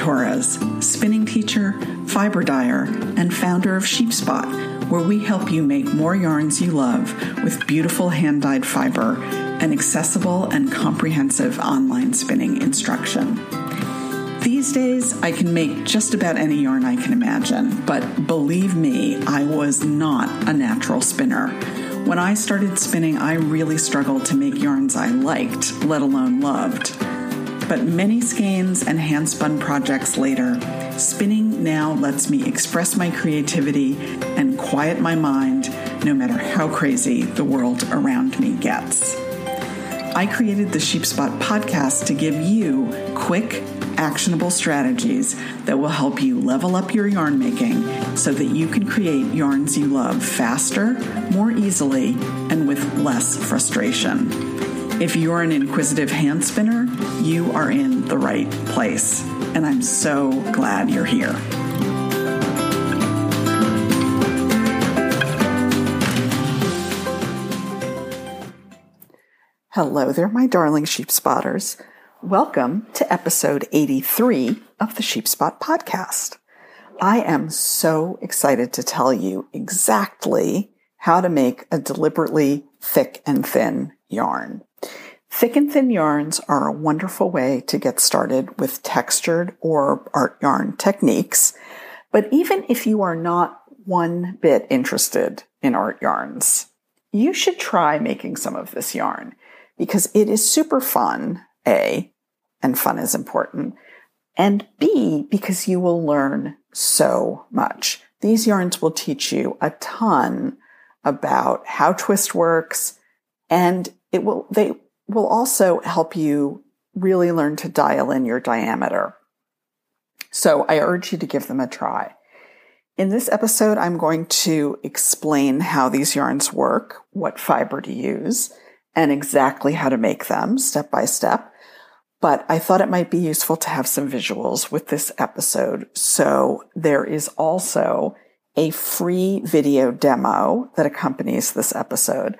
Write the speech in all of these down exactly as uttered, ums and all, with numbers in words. Torres, spinning teacher, fiber dyer, and founder of Sheepspot, where we help you make more yarns you love with beautiful hand-dyed fiber and accessible and comprehensive online spinning instruction. These days, I can make just about any yarn I can imagine, but believe me, I was not a natural spinner. When I started spinning, I really struggled to make yarns I liked, let alone loved. But many skeins and hand-spun projects later, spinning now lets me express my creativity and quiet my mind, no matter how crazy the world around me gets. I created the Sheepspot Podcast to give you quick, actionable strategies that will help you level up your yarn making so that you can create yarns you love faster, more easily, and with less frustration. If you're an inquisitive hand spinner, you are in the right place, and I'm so glad you're here. Hello there, my darling sheep spotters. Welcome to episode eighty-three of the Sheepspot Podcast. I am so excited to tell you exactly how to make a deliberately thick and thin yarn. Thick and thin yarns are a wonderful way to get started with textured or art yarn techniques. But even if you are not one bit interested in art yarns, you should try making some of this yarn because it is super fun. A, and fun is important, and B, because you will learn so much. These yarns will teach you a ton about how twist works, and it will they will also help you really learn to dial in your diameter. So I urge you to give them a try. In this episode, I'm going to explain how these yarns work, what fiber to use, and exactly how to make them step by step. But I thought it might be useful to have some visuals with this episode. So there is also a free video demo that accompanies this episode,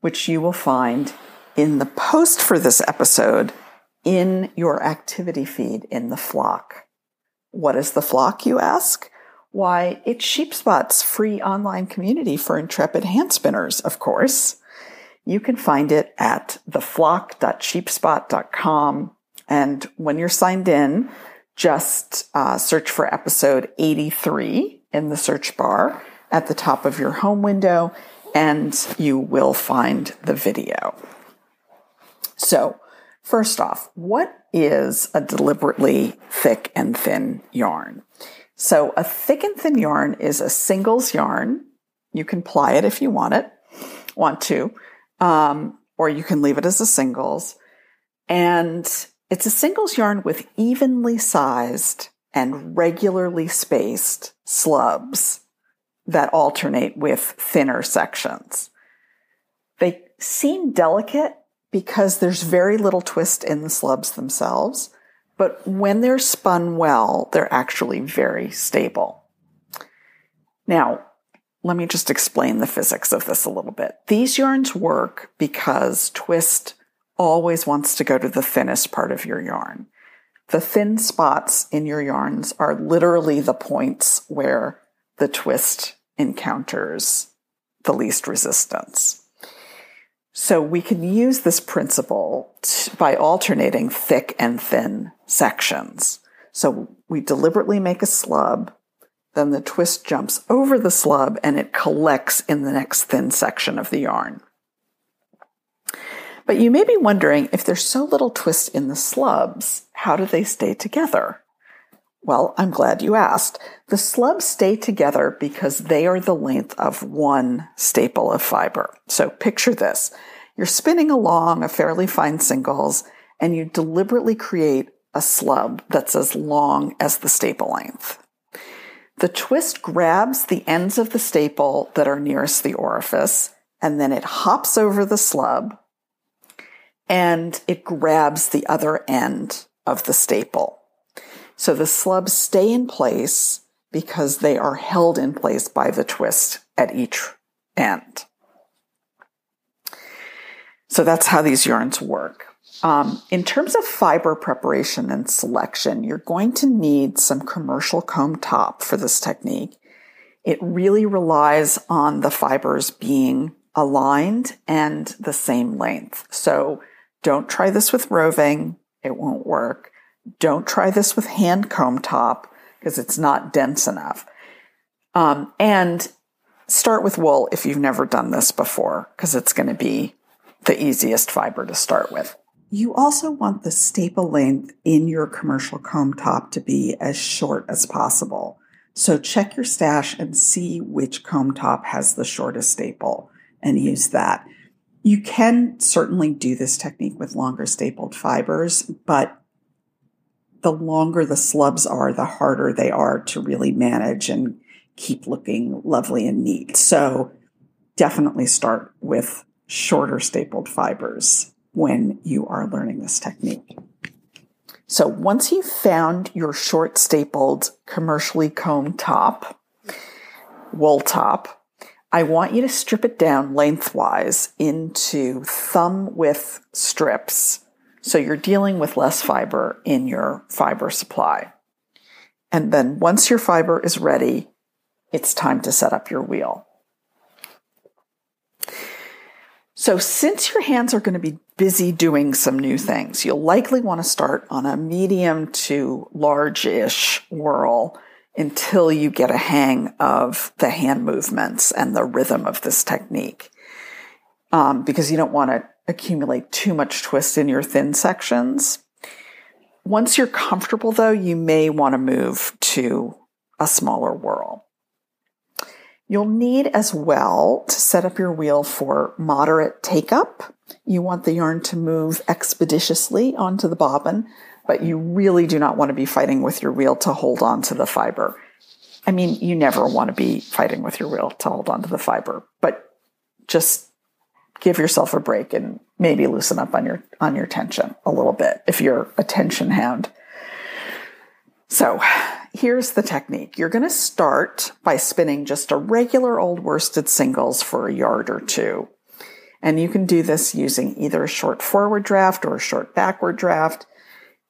which you will find in the post for this episode in your activity feed in the flock. What is the flock, you ask? Why, it's Sheepspot's free online community for intrepid hand spinners, of course. You can find it at the flock dot sheepspot dot com. And when you're signed in, just uh, search for episode eighty-three in the search bar at the top of your home window, and you will find the video. So first off, what is a deliberately thick and thin yarn? So a thick and thin yarn is a singles yarn. You can ply it if you want it, want to. Um, or you can leave it as a singles. And it's a singles yarn with evenly sized and regularly spaced slubs that alternate with thinner sections. They seem delicate because there's very little twist in the slubs themselves, but when they're spun well, they're actually very stable. Now, let me just explain the physics of this a little bit. These yarns work because twist always wants to go to the thinnest part of your yarn. The thin spots in your yarns are literally the points where the twist encounters the least resistance. So we can use this principle by alternating thick and thin sections. So we deliberately make a slub, then the twist jumps over the slub and it collects in the next thin section of the yarn. But you may be wondering, if there's so little twist in the slubs, how do they stay together? Well, I'm glad you asked. The slubs stay together because they are the length of one staple of fiber. So picture this. You're spinning along a fairly fine singles and you deliberately create a slub that's as long as the staple length. The twist grabs the ends of the staple that are nearest the orifice, and then it hops over the slub, and it grabs the other end of the staple. So the slubs stay in place because they are held in place by the twist at each end. So that's how these yarns work. Um, in terms of fiber preparation and selection, you're going to need some commercial comb top for this technique. It really relies on the fibers being aligned and the same length. So don't try this with roving. It won't work. Don't try this with hand comb top because it's not dense enough. Um, and start with wool if you've never done this before because it's going to be the easiest fiber to start with. You also want the staple length in your commercial comb top to be as short as possible. So check your stash and see which comb top has the shortest staple and use that. You can certainly do this technique with longer stapled fibers, but the longer the slubs are, the harder they are to really manage and keep looking lovely and neat. So definitely start with shorter stapled fibers when you are learning this technique. So once you've found your short stapled commercially combed top, wool top, I want you to strip it down lengthwise into thumb width strips. So you're dealing with less fiber in your fiber supply. And then once your fiber is ready, it's time to set up your wheel. So since your hands are going to be busy doing some new things, you'll likely want to start on a medium to large-ish whirl until you get a hang of the hand movements and the rhythm of this technique. Um, because you don't want to accumulate too much twist in your thin sections. Once you're comfortable, though, you may want to move to a smaller whirl. You'll need as well to set up your wheel for moderate take-up. You want the yarn to move expeditiously onto the bobbin, but you really do not want to be fighting with your wheel to hold on to the fiber. I mean, you never want to be fighting with your wheel to hold on to the fiber, but just give yourself a break and maybe loosen up on your, on your tension a little bit if you're a tension hound. So here's the technique. You're going to start by spinning just a regular old worsted singles for a yard or two. And you can do this using either a short forward draft or a short backward draft.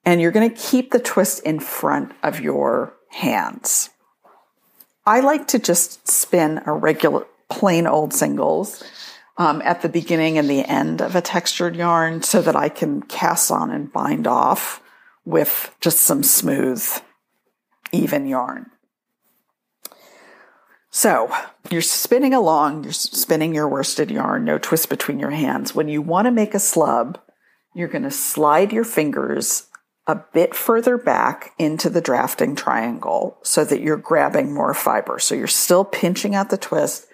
And you're going to keep the twist in front of your hands. I like to just spin a regular, plain old singles um, at the beginning and the end of a textured yarn so that I can cast on and bind off with just some smooth even yarn. So you're spinning along, you're spinning your worsted yarn, no twist between your hands. When you want to make a slub, you're going to slide your fingers a bit further back into the drafting triangle so that you're grabbing more fiber. So you're still pinching out the twist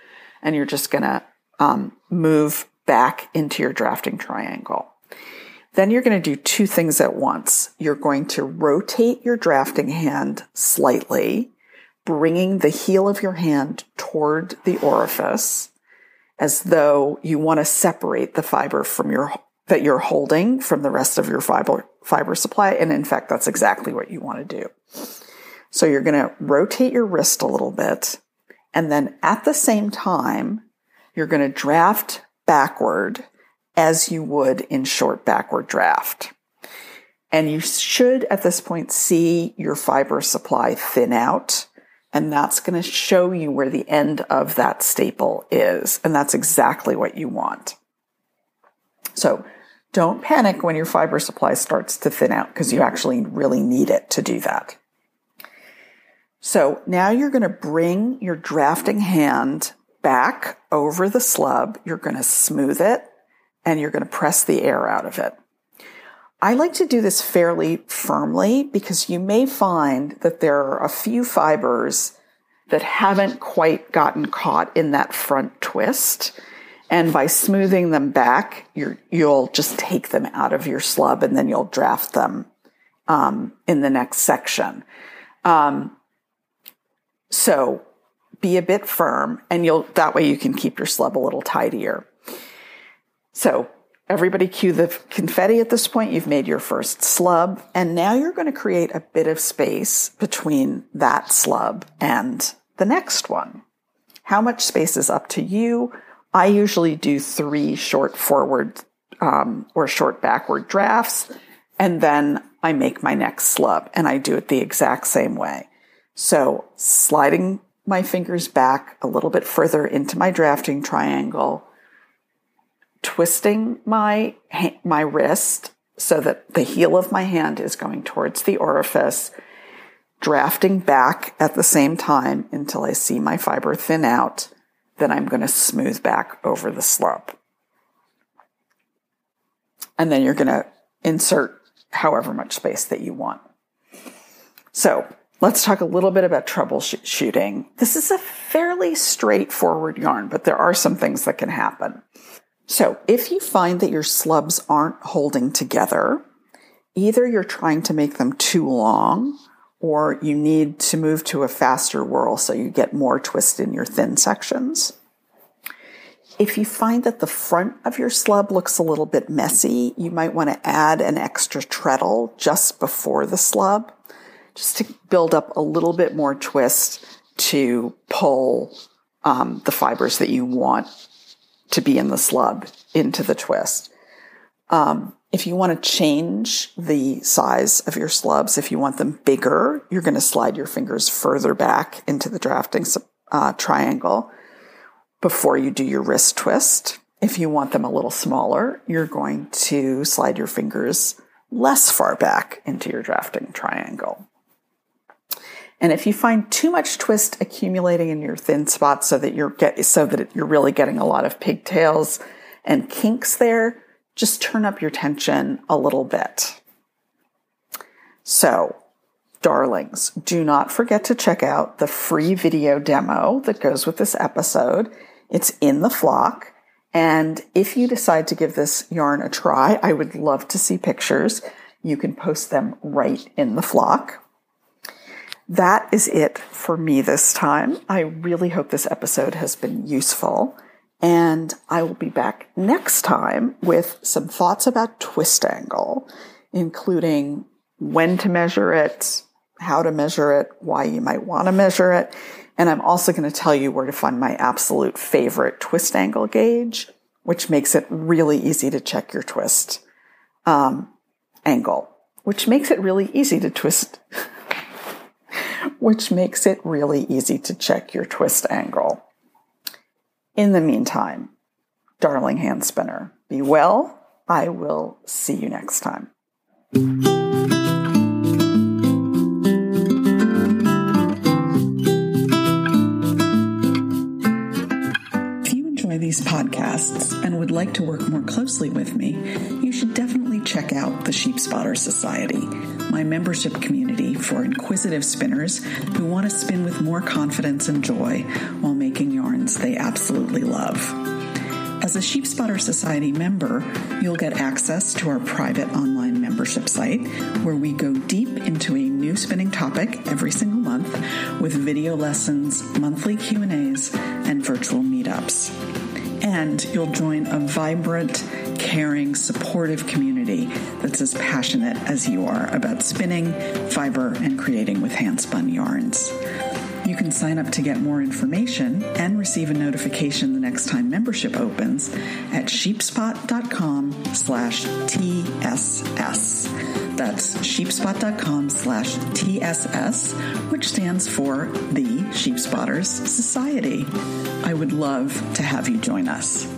and you're just going to um, move back into your drafting triangle. Then you're going to do two things at once. You're going to rotate your drafting hand slightly, bringing the heel of your hand toward the orifice as though you want to separate the fiber from your that you're holding from the rest of your fiber fiber supply. And in fact, that's exactly what you want to do. So you're going to rotate your wrist a little bit. And then at the same time, you're going to draft backward as you would in short backward draft. And you should at this point see your fiber supply thin out, and that's going to show you where the end of that staple is, and that's exactly what you want. So don't panic when your fiber supply starts to thin out because you actually really need it to do that. So now you're going to bring your drafting hand back over the slub. You're going to smooth it, and you're going to press the air out of it. I like to do this fairly firmly because you may find that there are a few fibers that haven't quite gotten caught in that front twist. And by smoothing them back, you're, you'll just take them out of your slub and then you'll draft them um, in the next section. Um, so be a bit firm and you'll that way you can keep your slub a little tidier. So everybody cue the confetti at this point. You've made your first slub, and now you're going to create a bit of space between that slub and the next one. How much space is up to you? I usually do three short forward um, or short backward drafts. And then I make my next slub, and I do it the exact same way. So sliding my fingers back a little bit further into my drafting triangle, twisting my my wrist so that the heel of my hand is going towards the orifice, drafting back at the same time until I see my fiber thin out, then I'm going to smooth back over the slump. And then you're going to insert however much space that you want. So let's talk a little bit about troubleshooting. This is a fairly straightforward yarn, but there are some things that can happen. So if you find that your slubs aren't holding together, either you're trying to make them too long, or you need to move to a faster whirl so you get more twist in your thin sections. If you find that the front of your slub looks a little bit messy, you might want to add an extra treadle just before the slub, just to build up a little bit more twist to pull um, the fibers that you want to be in the slub into the twist. Um, If you want to change the size of your slubs, if you want them bigger, you're going to slide your fingers further back into the drafting uh, triangle before you do your wrist twist. If you want them a little smaller, you're going to slide your fingers less far back into your drafting triangle. And if you find too much twist accumulating in your thin spots so that you're get, so that you're really getting a lot of pigtails and kinks there, just turn up your tension a little bit. So, darlings, do not forget to check out the free video demo that goes with this episode. It's in The Flock. And if you decide to give this yarn a try, I would love to see pictures. You can post them right in The Flock. That is it for me this time. I really hope this episode has been useful. And I will be back next time with some thoughts about twist angle, including when to measure it, how to measure it, why you might want to measure it. And I'm also going to tell you where to find my absolute favorite twist angle gauge, which makes it really easy to check your twist um, angle, which makes it really easy to twist, which makes it really easy to check your twist angle. In the meantime, darling hand spinner, be well. I will see you next time. These podcasts and would like to work more closely with me, you should definitely check out the Sheepspotter Society, my membership community for inquisitive spinners who want to spin with more confidence and joy while making yarns they absolutely love. As a Sheepspotter Society member, you'll get access to our private online membership site where we go deep into a new spinning topic every single month with video lessons, monthly Q and A's, and virtual meetups. And you'll join a vibrant, caring, supportive community that's as passionate as you are about spinning, fiber, and creating with hand-spun yarns. You can sign up to get more information and receive a notification the next time membership opens at sheepspot dot com slash T S S. That's sheepspot dot com slash T S S, which stands for the Sheepspotters Society. I would love to have you join us.